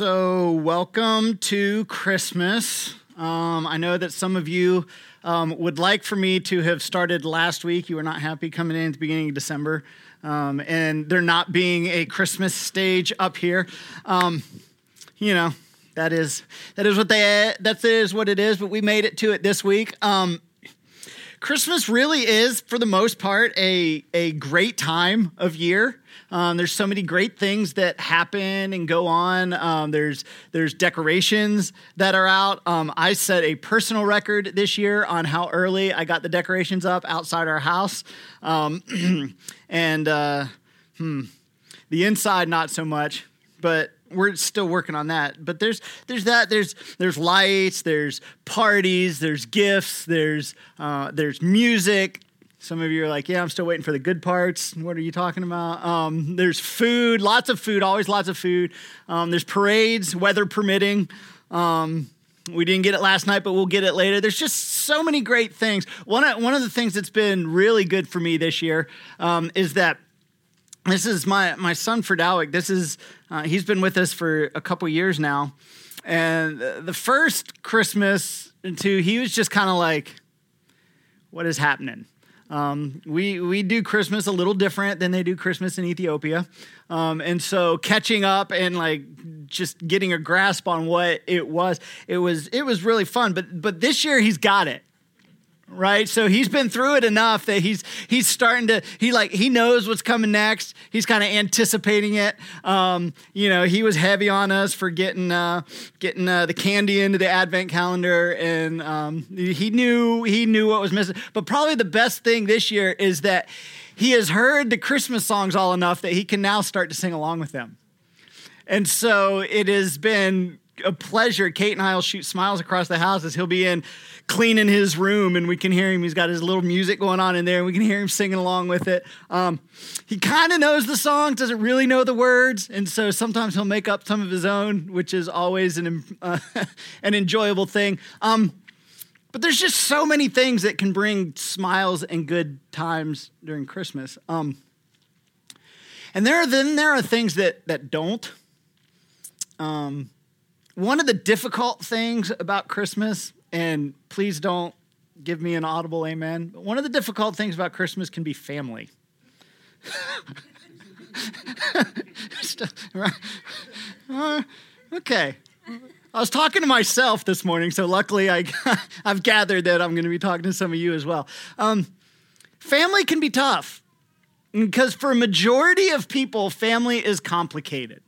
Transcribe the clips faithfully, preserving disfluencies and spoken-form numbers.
So welcome to Christmas. Um, I know that some of you um, would like for me to have started last week. You were not happy coming in at the beginning of December, um, and there not being a Christmas stage up here. Um, you know, that is that is what they that is what it is. But we made it to it this week. Um, Christmas really is, for the most part, a a great time of year. Um, there's so many great things that happen and go on. Um, there's there's decorations that are out. Um, I set a personal record this year on how early I got the decorations up outside our house. Um, and uh, hmm, the inside, not so much, but we're still working on that. But there's there's that there's there's lights, there's parties, there's gifts, there's uh, there's music. Some of you are like, yeah, I'm still waiting for the good parts. What are you talking about? Um, there's food, lots of food, always lots of food. Um, there's parades, weather permitting. Um, we didn't get it last night, but we'll get it later. There's just so many great things. One of, one of the things that's been really good for me this year um, is that this is my, my son, Fredalik. This is, uh, he's been with us for a couple years now. And the first Christmas, too, he was just kind of like, what is happening? Um, we, we do Christmas a little different than they do Christmas in Ethiopia. Um, and so catching up and like just getting a grasp on what it was, it was, it was really fun, but, but this year he's got it. Right. So he's been through it enough that he's, he's starting to, he like, he knows what's coming next. He's kind of anticipating it. Um, you know, he was heavy on us for getting, uh, getting, uh, the candy into the Advent calendar. And, um, he knew, he knew what was missing, but probably the best thing this year is that he has heard the Christmas songs all enough that he can now start to sing along with them. And so it has been a pleasure. Kate and I will shoot smiles across the house as he'll be in cleaning his room and we can hear him. He's got his little music going on in there and we can hear him singing along with it. Um, he kind of knows the songs, doesn't really know the words. And so sometimes he'll make up some of his own, which is always an, uh, an enjoyable thing. Um, but there's just so many things that can bring smiles and good times during Christmas. Um, and there are, then there are things that, that don't. Um, One of the difficult things about Christmas, and please don't give me an audible amen, but one of the difficult things about Christmas can be family. uh, okay. I was talking to myself this morning, so luckily I, I've gathered that I'm going to be talking to some of you as well. Um, family can be tough because for a majority of people, family is complicated.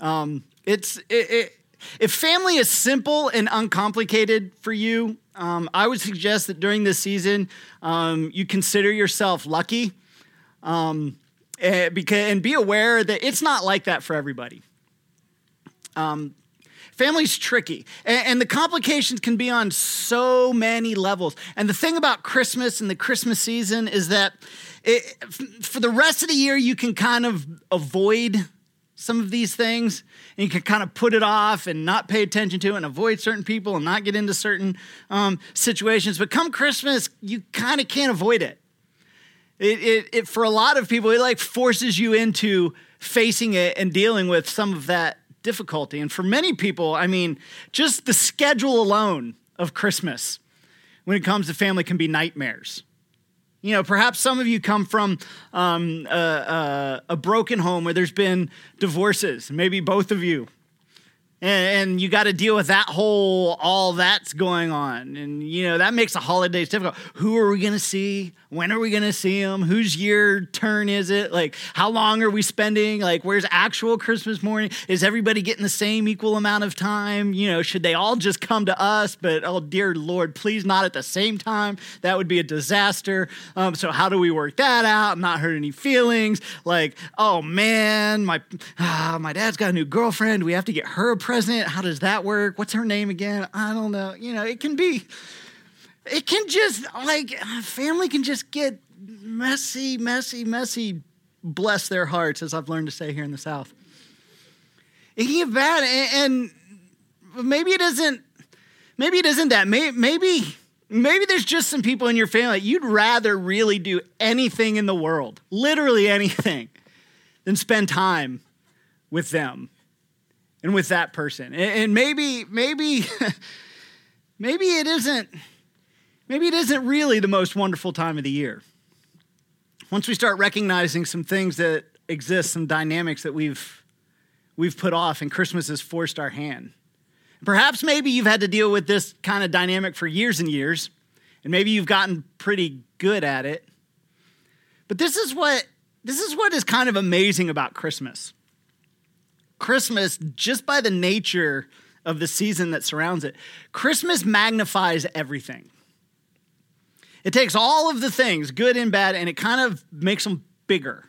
Um, it's... it, it If family is simple and uncomplicated for you, um, I would suggest that during this season, um, you consider yourself lucky um, and, because, and be aware that it's not like that for everybody. Um, family's tricky, and, and the complications can be on so many levels. And the thing about Christmas and the Christmas season is that it, for the rest of the year, you can kind of avoid some of these things, and you can kind of put it off and not pay attention to it and avoid certain people and not get into certain um, situations. But come Christmas, you kind of can't avoid it. It, it. it, for a lot of people, it like forces you into facing it and dealing with some of that difficulty. And for many people, I mean, just the schedule alone of Christmas when it comes to family can be nightmares. You know, perhaps some of you come from um, a, a, a broken home where there's been divorces, maybe both of you, and, and you got to deal with that whole, all that's going on. And, you know, that makes the holidays difficult. Who are we going to see? When are we going to see them? Whose year turn is it? Like, how long are we spending? Like, where's actual Christmas morning? Is everybody getting the same equal amount of time? You know, should they all just come to us? But, oh, dear Lord, please not at the same time. That would be a disaster. Um, so how do we work that out? Not hurt any feelings. Like, oh, man, my ah, my dad's got a new girlfriend. We have to get her a present. How does that work? What's her name again? I don't know. You know, it can be... It can just, like, family can just get messy, messy, messy, bless their hearts, as I've learned to say here in the South. It can get bad, and, and maybe it isn't, maybe it isn't that. Maybe, maybe, maybe there's just some people in your family that you'd rather really do anything in the world, literally anything, than spend time with them. and with that person. And maybe, maybe, maybe it isn't, maybe it isn't really the most wonderful time of the year. Once we start recognizing some things that exist, some dynamics that we've we've put off, and Christmas has forced our hand. Perhaps maybe you've had to deal with this kind of dynamic for years and years, and maybe you've gotten pretty good at it. But this is what this is what is kind of amazing about Christmas. Christmas, just by the nature of the season that surrounds it, Christmas magnifies everything. It takes all of the things, good and bad, and it kind of makes them bigger.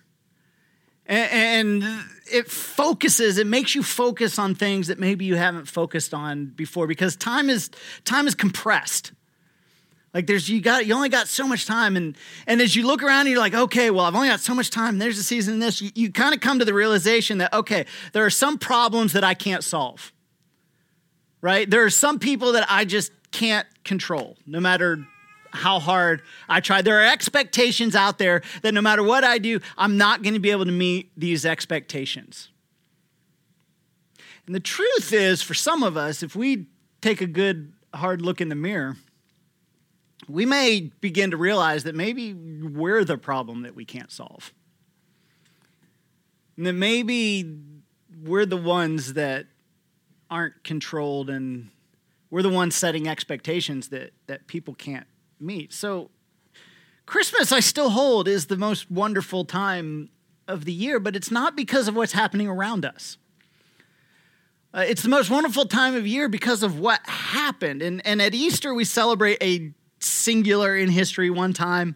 And it focuses, it makes you focus on things that maybe you haven't focused on before, because time is time is compressed. Like there's you got you only got so much time, and and as you look around and you're like, okay, well, I've only got so much time, there's a season in this, you, you kind of come to the realization that, okay, there are some problems that I can't solve. Right? There are some people that I just can't control, no matter how hard I try. There are expectations out there that no matter what I do, I'm not going to be able to meet these expectations. And the truth is, for some of us, if we take a good hard look in the mirror, we may begin to realize that maybe we're the problem that we can't solve. And that maybe we're the ones that aren't controlled, and we're the ones setting expectations that, that people can't meet. So Christmas, I still hold, is the most wonderful time of the year, but it's not because of what's happening around us. Uh, it's the most wonderful time of year because of what happened. And, and at Easter, we celebrate a singular in history, one-time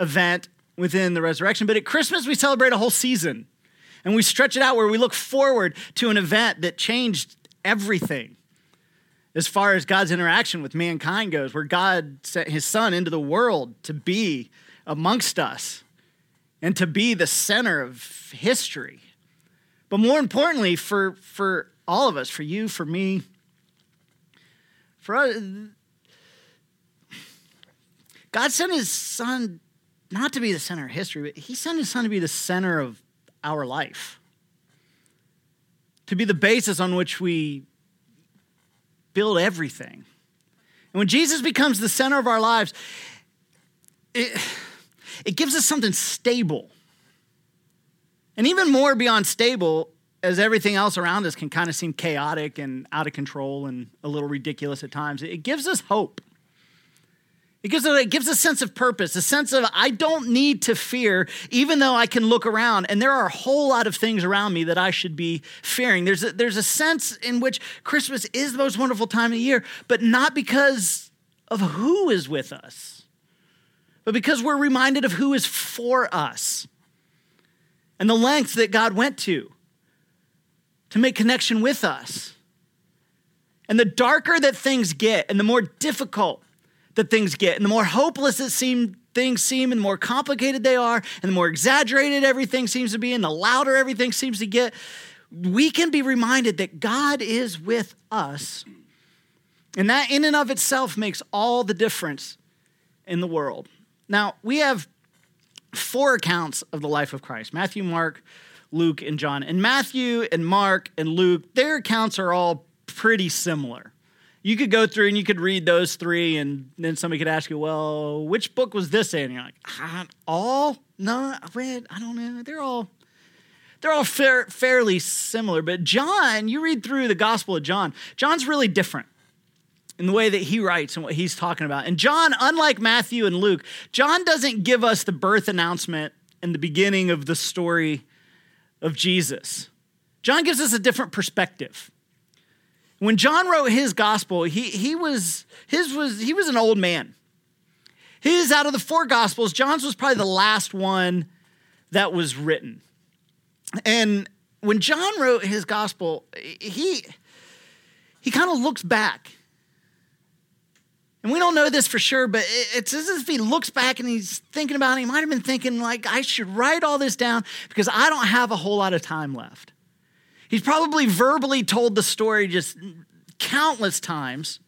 event within the resurrection. But at Christmas, we celebrate a whole season, and we stretch it out where we look forward to an event that changed everything as far as God's interaction with mankind goes, where God sent his son into the world to be amongst us and to be the center of history. But more importantly, for, for all of us, for you, for me, for us, God sent his son not to be the center of history, but he sent his son to be the center of our life, to be the basis on which we build everything. And when Jesus becomes the center of our lives, it, it gives us something stable. And even more beyond stable, as everything else around us can kind of seem chaotic and out of control and a little ridiculous at times, it gives us hope. It gives, it gives a sense of purpose, a sense of I don't need to fear, even though I can look around and there are a whole lot of things around me that I should be fearing. There's a, there's a sense in which Christmas is the most wonderful time of the year, but not because of who is with us, but because we're reminded of who is for us and the lengths that God went to to make connection with us. And the darker that things get and the more difficult that things get, and the more hopeless it seem, things seem, and the more complicated they are, and the more exaggerated everything seems to be, and the louder everything seems to get, we can be reminded that God is with us. And that in and of itself makes all the difference in the world. Now, we have four accounts of the life of Christ: Matthew, Mark, Luke, and John. And Matthew and Mark and Luke, their accounts are all pretty similar. You could go through and you could read those three, and then somebody could ask you, well, which book was this in? And you're like, ah, all? No, I read, I don't know. They're all they're all fair, fairly similar. But John, you read through the Gospel of John, John's really different in the way that he writes and what he's talking about. And John, unlike Matthew and Luke, John doesn't give us the birth announcement in the beginning of the story of Jesus. John gives us a different perspective. When John wrote his gospel, he he was his was he was an old man. His, out of the four gospels, John's was probably the last one that was written. And when John wrote his gospel, he he kind of looks back. And we don't know this for sure, but it's as if he looks back and he's thinking about it. He might have been thinking, like, I should write all this down because I don't have a whole lot of time left. He's probably verbally told the story just countless times.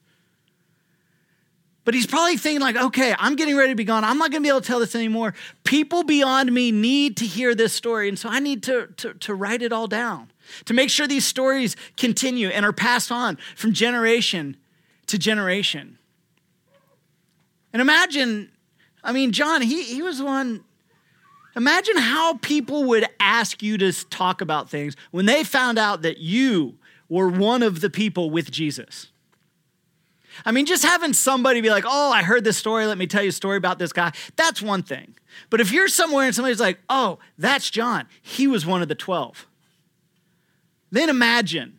But he's probably thinking, like, okay, I'm getting ready to be gone. I'm not going to be able to tell this anymore. People beyond me need to hear this story, and so I need to, to, to write it all down. to make sure these stories continue and are passed on from generation to generation. And imagine, I mean, John, he, he was the one, imagine how people would ask you to talk about things when they found out that you were one of the people with Jesus. I mean, just having somebody be like, oh, I heard this story. Let me tell you a story about this guy. That's one thing. But if you're somewhere and somebody's like, oh, that's John. He was one of the twelve. Then imagine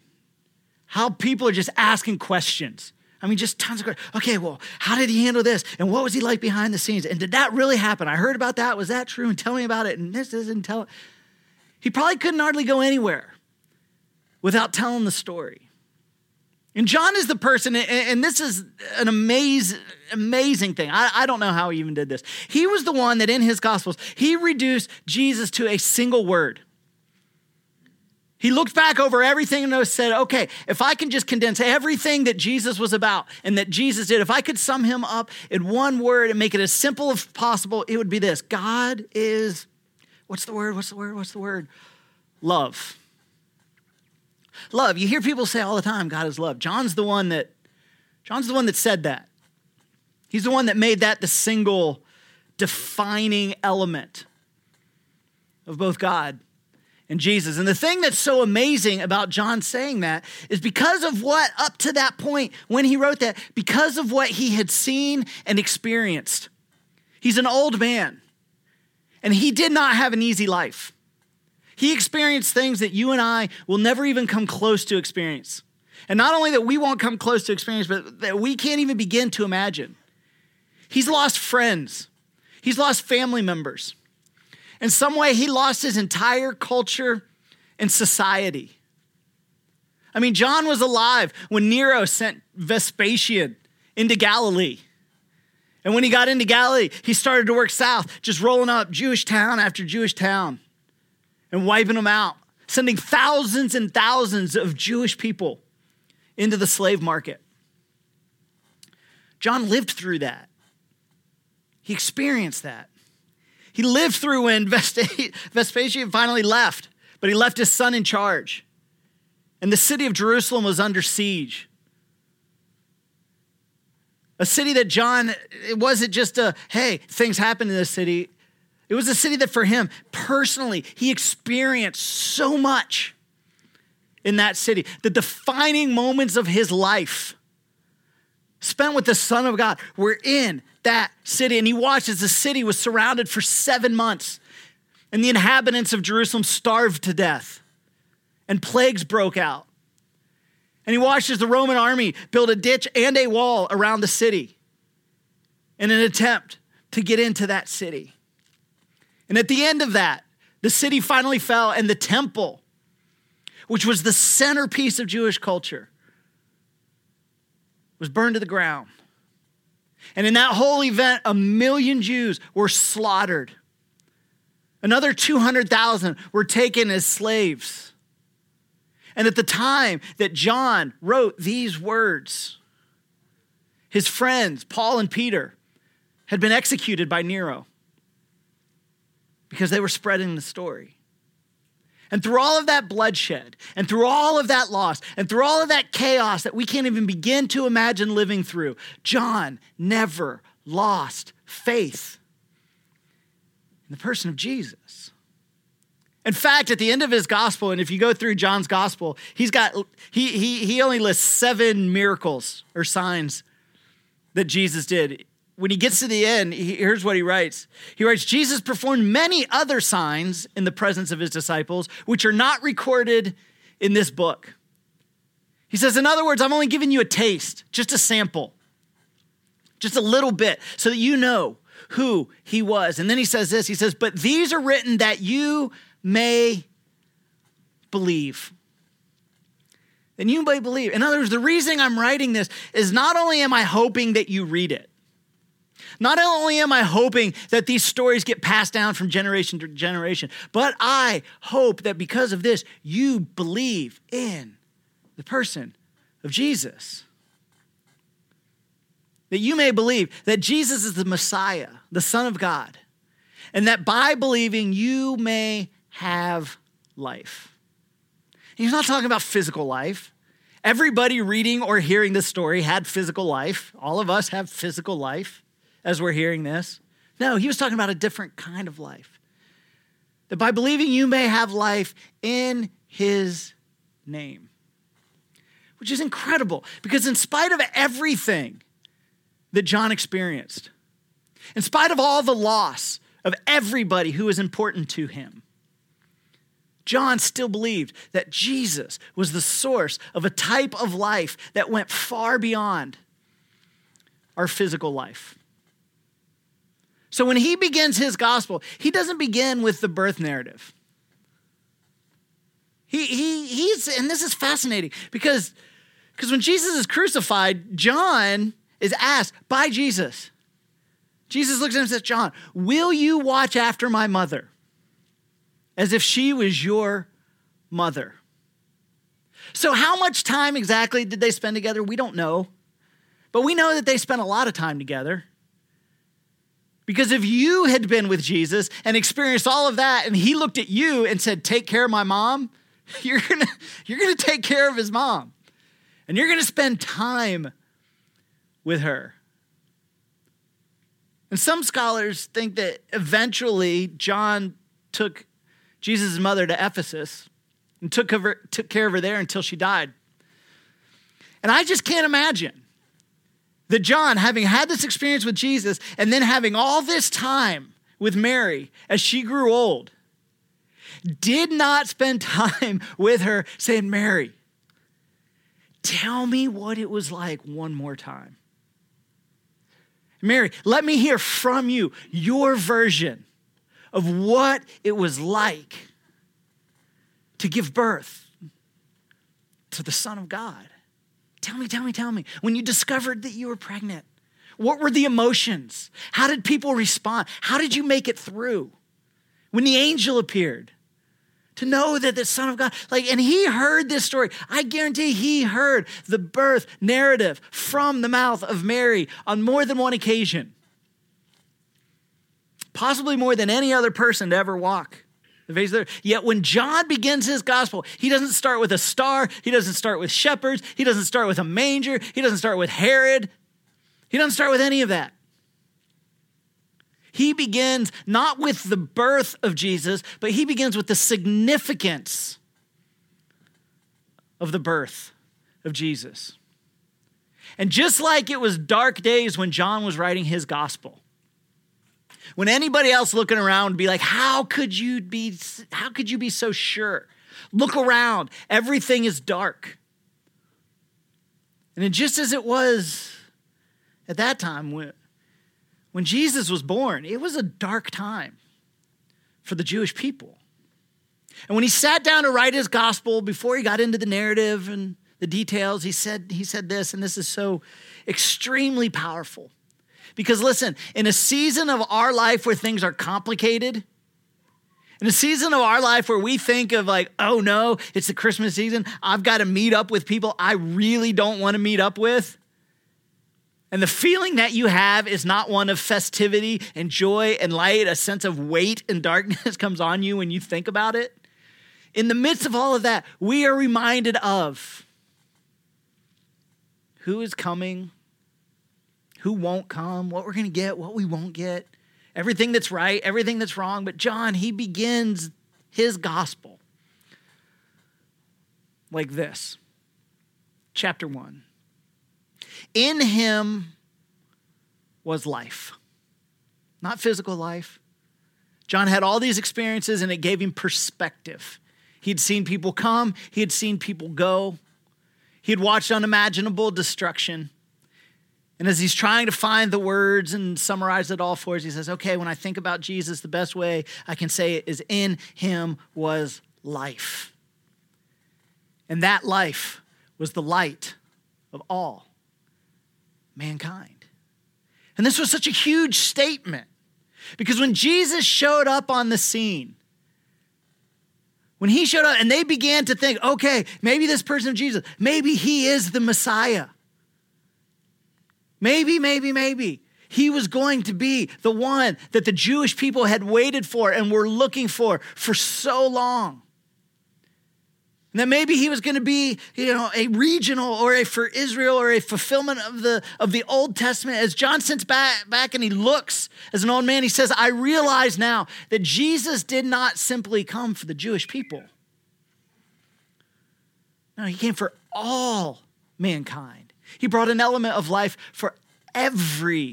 how people are just asking questions. I mean, just tons of questions. Okay, well, how did he handle this? And what was he like behind the scenes? And did that really happen? I heard about that. Was that true? And tell me about it. And this isn't tell it. He probably couldn't hardly go anywhere without telling the story. And John is the person, and this is an amazing, amazing thing. I, I don't know how he even did this. He was the one that in his gospels, he reduced Jesus to a single word. He looked back over everything and said, okay, if I can just condense everything that Jesus was about and that Jesus did, if I could sum him up in one word and make it as simple as possible, it would be this. God is, what's the word, what's the word, what's the word? Love. Love. You hear people say all the time, God is love. John's the one that, John's the one that said that. He's the one that made that the single defining element of both God and Jesus. And the thing that's so amazing about John saying that is because of what, up to that point when he wrote that, because of what he had seen and experienced. He's an old man, and he did not have an easy life. He experienced things that you and I will never even come close to experience. And not only that we won't come close to experience, but that we can't even begin to imagine. He's lost friends. He's lost family members. In some way, he lost his entire culture and society. I mean, John was alive when Nero sent Vespasian into Galilee. And when he got into Galilee, he started to work south, just rolling up Jewish town after Jewish town. And wiping them out, sending thousands and thousands of Jewish people into the slave market. John lived through that. He experienced that. He lived through when Vespasian finally left, but he left his son in charge. And the city of Jerusalem was under siege. A city that John, it wasn't just a, hey, things happened in this city. It was a city that for him personally, he experienced so much in that city. The defining moments of his life spent with the Son of God were in that city. And he watched as the city was surrounded for seven months and the inhabitants of Jerusalem starved to death and plagues broke out. And he watched as the Roman army built a ditch and a wall around the city in an attempt to get into that city. And at the end of that, the city finally fell and the temple, which was the centerpiece of Jewish culture, was burned to the ground. And in that whole event, a million Jews were slaughtered. Another two hundred thousand were taken as slaves. And at the time that John wrote these words, his friends, Paul and Peter, had been executed by Nero, because they were spreading the story. And through all of that bloodshed, and through all of that loss, and through all of that chaos that we can't even begin to imagine living through, John never lost faith in the person of Jesus. In fact, at the end of his gospel, and if you go through John's gospel, he's got he he he only lists seven miracles or signs that Jesus did. When he gets to the end, he, here's what he writes. He writes, Jesus performed many other signs in the presence of his disciples, which are not recorded in this book. He says, in other words, I'm only giving you a taste, just a sample, just a little bit, so that you know who he was. And then he says this, he says, but these are written that you may believe. That you may believe. In other words, the reason I'm writing this is not only am I hoping that you read it, not only am I hoping that these stories get passed down from generation to generation, but I hope that because of this, you believe in the person of Jesus. That you may believe that Jesus is the Messiah, the Son of God, and that by believing, you may have life. He's not talking about physical life. Everybody reading or hearing this story had physical life. All of us have physical life as we're hearing this. No, he was talking about a different kind of life. That by believing you may have life in his name. Which is incredible, because in spite of everything that John experienced, in spite of all the loss of everybody who was important to him, John still believed that Jesus was the source of a type of life that went far beyond our physical life. So when he begins his gospel, he doesn't begin with the birth narrative. He he he's and this is fascinating because because when Jesus is crucified, John is asked by Jesus. Jesus looks at him and says, "John, will you watch after my mother?" As if she was your mother. So how much time exactly did they spend together? We don't know. But we know that they spent a lot of time together. Because if you had been with Jesus and experienced all of that and he looked at you and said, "Take care of my mom," you're gonna, you're gonna take care of his mom. And you're gonna spend time with her. And some scholars think that eventually John took Jesus' mother to Ephesus and took, over, took care of her there until she died. And I just can't imagine that John, having had this experience with Jesus and then having all this time with Mary as she grew old, did not spend time with her saying, "Mary, tell me what it was like one more time. Mary, let me hear from you your version of what it was like to give birth to the Son of God. Tell me, tell me, tell me. When you discovered that you were pregnant, what were the emotions? How did people respond? How did you make it through? When the angel appeared, to know that the Son of God," like, and he heard this story. I guarantee he heard the birth narrative from the mouth of Mary on more than one occasion. Possibly more than any other person to ever walk the face of the earth. Yet when John begins his gospel, he doesn't start with a star. He doesn't start with shepherds. He doesn't start with a manger. He doesn't start with Herod. He doesn't start with any of that. He begins not with the birth of Jesus, but he begins with the significance of the birth of Jesus. And just like it was dark days when John was writing his gospel, when anybody else looking around would be like, "How could you be, how could you be so sure? Look around. Everything is dark." And just as it was at that time, when When Jesus was born, it was a dark time for the Jewish people. And when he sat down to write his gospel, before he got into the narrative and the details, he said, he said this, and this is so extremely powerful. Because listen, in a season of our life where things are complicated, in a season of our life where we think of like, "Oh no, it's the Christmas season. I've got to meet up with people I really don't want to meet up with." And the feeling that you have is not one of festivity and joy and light. A sense of weight and darkness comes on you when you think about it. In the midst of all of that, we are reminded of who is coming, who won't come, what we're going to get, what we won't get, everything that's right, everything that's wrong. But John, he begins his gospel like this. Chapter one. "In him was life." Not physical life. John had all these experiences and it gave him perspective. He'd seen people come. He had seen people go. He had watched unimaginable destruction. And as he's trying to find the words and summarize it all for us, he says, "Okay, when I think about Jesus, the best way I can say it is in him was life. And that life was the light of all mankind." And this was such a huge statement, because when Jesus showed up on the scene, when he showed up and they began to think, "Okay, maybe this person, Jesus, maybe he is the Messiah. Maybe, maybe, maybe he was going to be the one that the Jewish people had waited for and were looking for for so long." And that maybe he was going to be, you know, a regional or a for Israel or a fulfillment of the of the Old Testament. As John sits back, back and he looks as an old man, he says, I realize now that Jesus did not simply come for the Jewish people. No, he came for all mankind. He brought an element of life for everyone.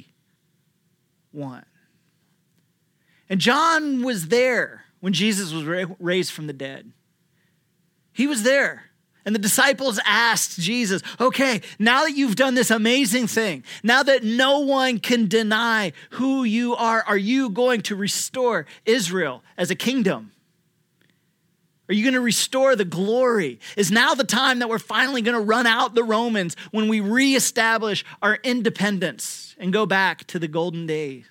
And John was there when Jesus was ra- raised from the dead. He was there. And the disciples asked Jesus, okay, now that you've done this amazing thing, now that no one can deny who you are, are you going to restore Israel as a kingdom? Are you going to restore the glory? Is now the time that we're finally going to run out the Romans when we reestablish our independence and go back to the golden days?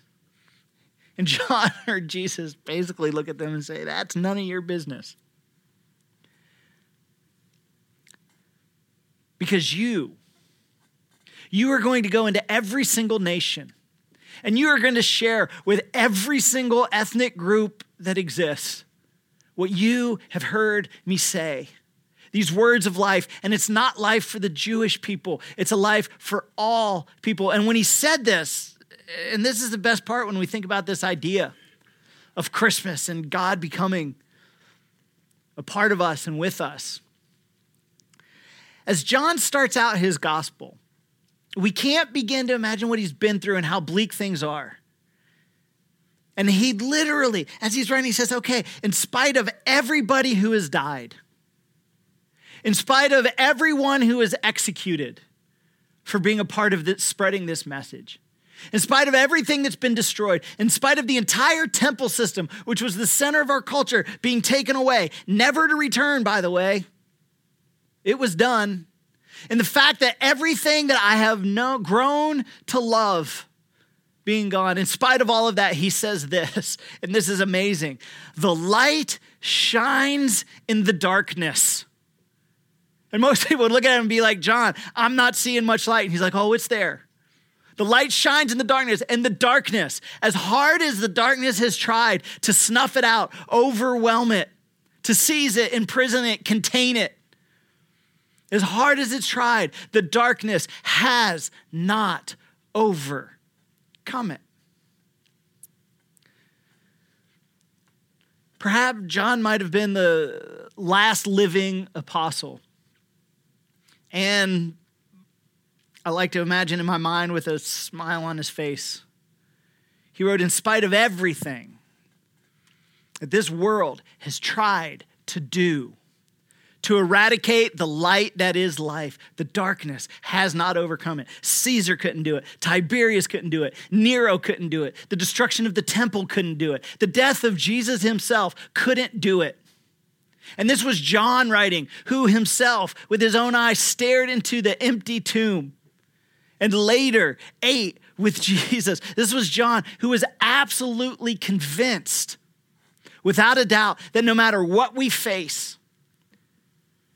And John heard Jesus basically look at them and say, that's none of your business. Because you, you are going to go into every single nation and you are going to share with every single ethnic group that exists what you have heard me say, these words of life. And it's not life for the Jewish people. It's a life for all people. And when he said this, and this is the best part when we think about this idea of Christmas and God becoming a part of us and with us. As John starts out his gospel, we can't begin to imagine what he's been through and how bleak things are. And he literally, as he's writing, he says, okay, in spite of everybody who has died, in spite of everyone who is executed for being a part of this, spreading this message, in spite of everything that's been destroyed, in spite of the entire temple system, which was the center of our culture, being taken away, never to return, by the way, it was done. And the fact that everything that I have no, grown to love being gone, in spite of all of that, he says this, and this is amazing. The light shines in the darkness. And most people would look at him and be like, John, I'm not seeing much light. And he's like, oh, it's there. The light shines in the darkness, and the darkness, as hard as the darkness has tried to snuff it out, overwhelm it, to seize it, imprison it, contain it, as hard as it's tried, the darkness has not overcome it. Perhaps John might have been the last living apostle. And I like to imagine in my mind with a smile on his face, he wrote, in spite of everything that this world has tried to do, to eradicate the light that is life, the darkness has not overcome it. Caesar couldn't do it. Tiberius couldn't do it. Nero couldn't do it. The destruction of the temple couldn't do it. The death of Jesus himself couldn't do it. And this was John writing, who himself, with his own eyes, stared into the empty tomb and later ate with Jesus. This was John, who was absolutely convinced, without a doubt, that no matter what we face,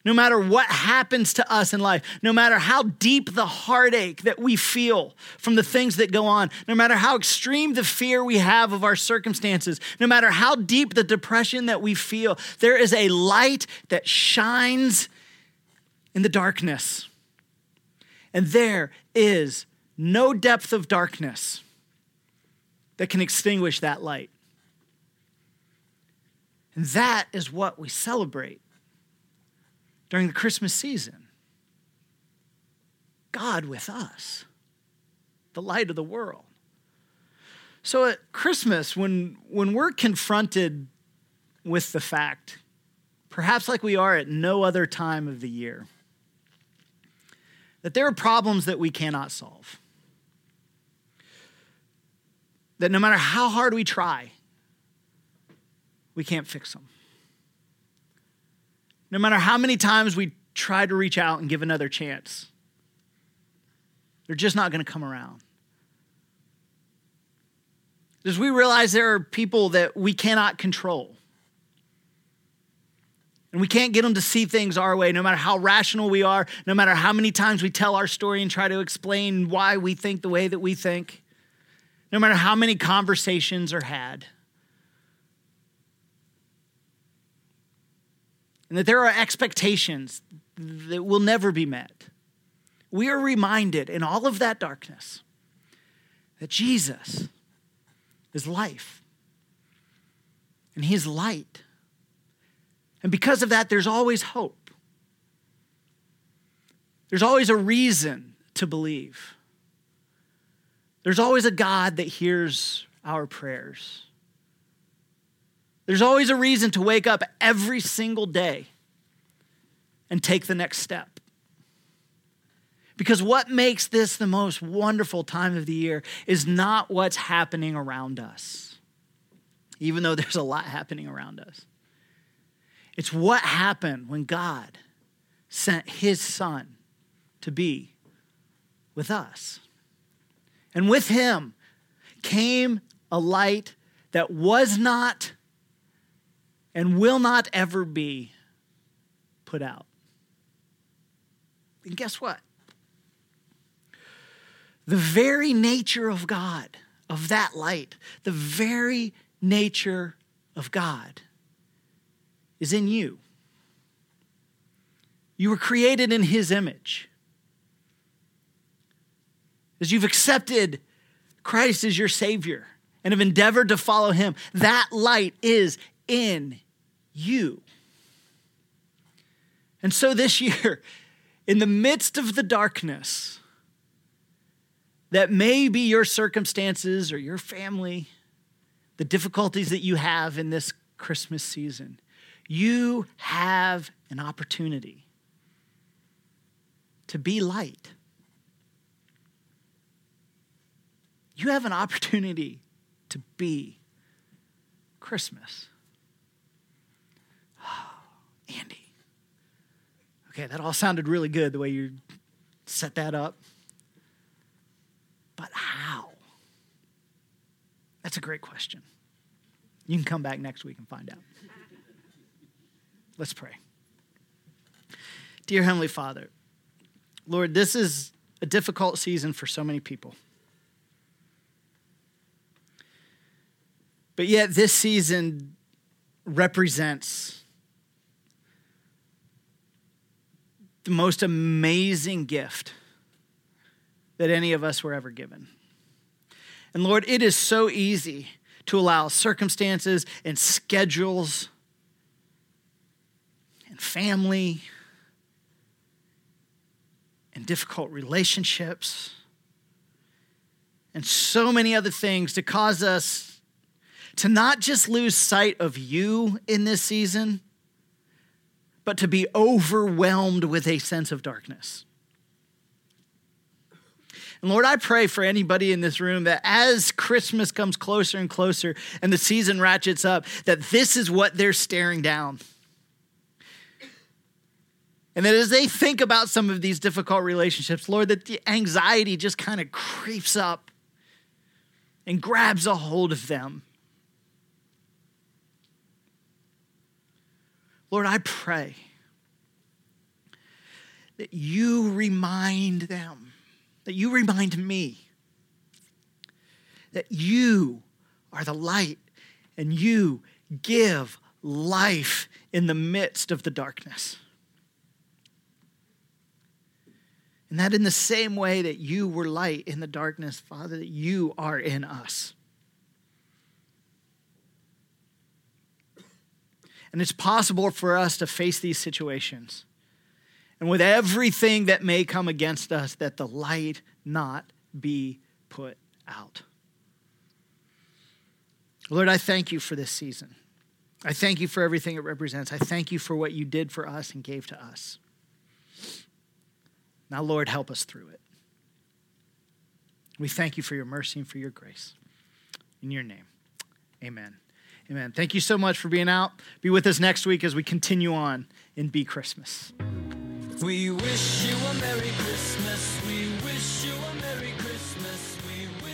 no matter what happens to us in life, no matter how deep the heartache that we feel from the things that go on, no matter how extreme the fear we have of our circumstances, no matter how deep the depression that we feel, there is a light that shines in the darkness. And there is no depth of darkness that can extinguish that light. And that is what we celebrate during the Christmas season. God with us, the light of the world. So at Christmas, when, when we're confronted with the fact, perhaps like we are at no other time of the year, that there are problems that we cannot solve, that no matter how hard we try, we can't fix them. No matter how many times we try to reach out and give another chance, they're just not going to come around. Because we realize there are people that we cannot control. And we can't get them to see things our way, no matter how rational we are, no matter how many times we tell our story and try to explain why we think the way that we think, no matter how many conversations are had. and that there are expectations that will never be met, we are reminded in all of that darkness that Jesus is life and he's light. And because of that, there's always hope. There's always a reason to believe. There's always a God that hears our prayers. There's always a reason to wake up every single day and take the next step. Because what makes this the most wonderful time of the year is not what's happening around us, even though there's a lot happening around us. It's what happened when God sent his son to be with us. And with him came a light that was not and will not ever be put out. And guess what? The very nature of God, of that light, the very nature of God is in you. You were created in his image. As you've accepted Christ as your Savior and have endeavored to follow him, that light is in you. And so this year, in the midst of the darkness that may be your circumstances or your family, the difficulties that you have in this Christmas season, you have an opportunity to be light. You have an opportunity to be Christmas. Oh, Andy. Okay, that all sounded really good the way you set that up. But how? That's a great question. You can come back next week and find out. Let's pray. Dear Heavenly Father, Lord, this is a difficult season for so many people. But yet this season represents the most amazing gift that any of us were ever given. And Lord, it is so easy to allow circumstances and schedules and family and difficult relationships and so many other things to cause us to not just lose sight of you in this season, but to be overwhelmed with a sense of darkness. And Lord, I pray for anybody in this room that as Christmas comes closer and closer and the season ratchets up, that this is what they're staring down. And that as they think about some of these difficult relationships, Lord, that the anxiety just kind of creeps up and grabs a hold of them. Lord, I pray that you remind them, that you remind me that you are the light and you give life in the midst of the darkness. And that in the same way that you were light in the darkness, Father, that you are in us. And it's possible for us to face these situations. And with everything that may come against us, that the light not be put out. Lord, I thank you for this season. I thank you for everything it represents. I thank you for what you did for us and gave to us. Now, Lord, help us through it. We thank you for your mercy and for your grace. In your name, amen. Amen. Thank you so much for being out. Be with us next week as we continue on in Be Christmas. We wish you a Merry Christmas. We wish you a Merry Christmas. We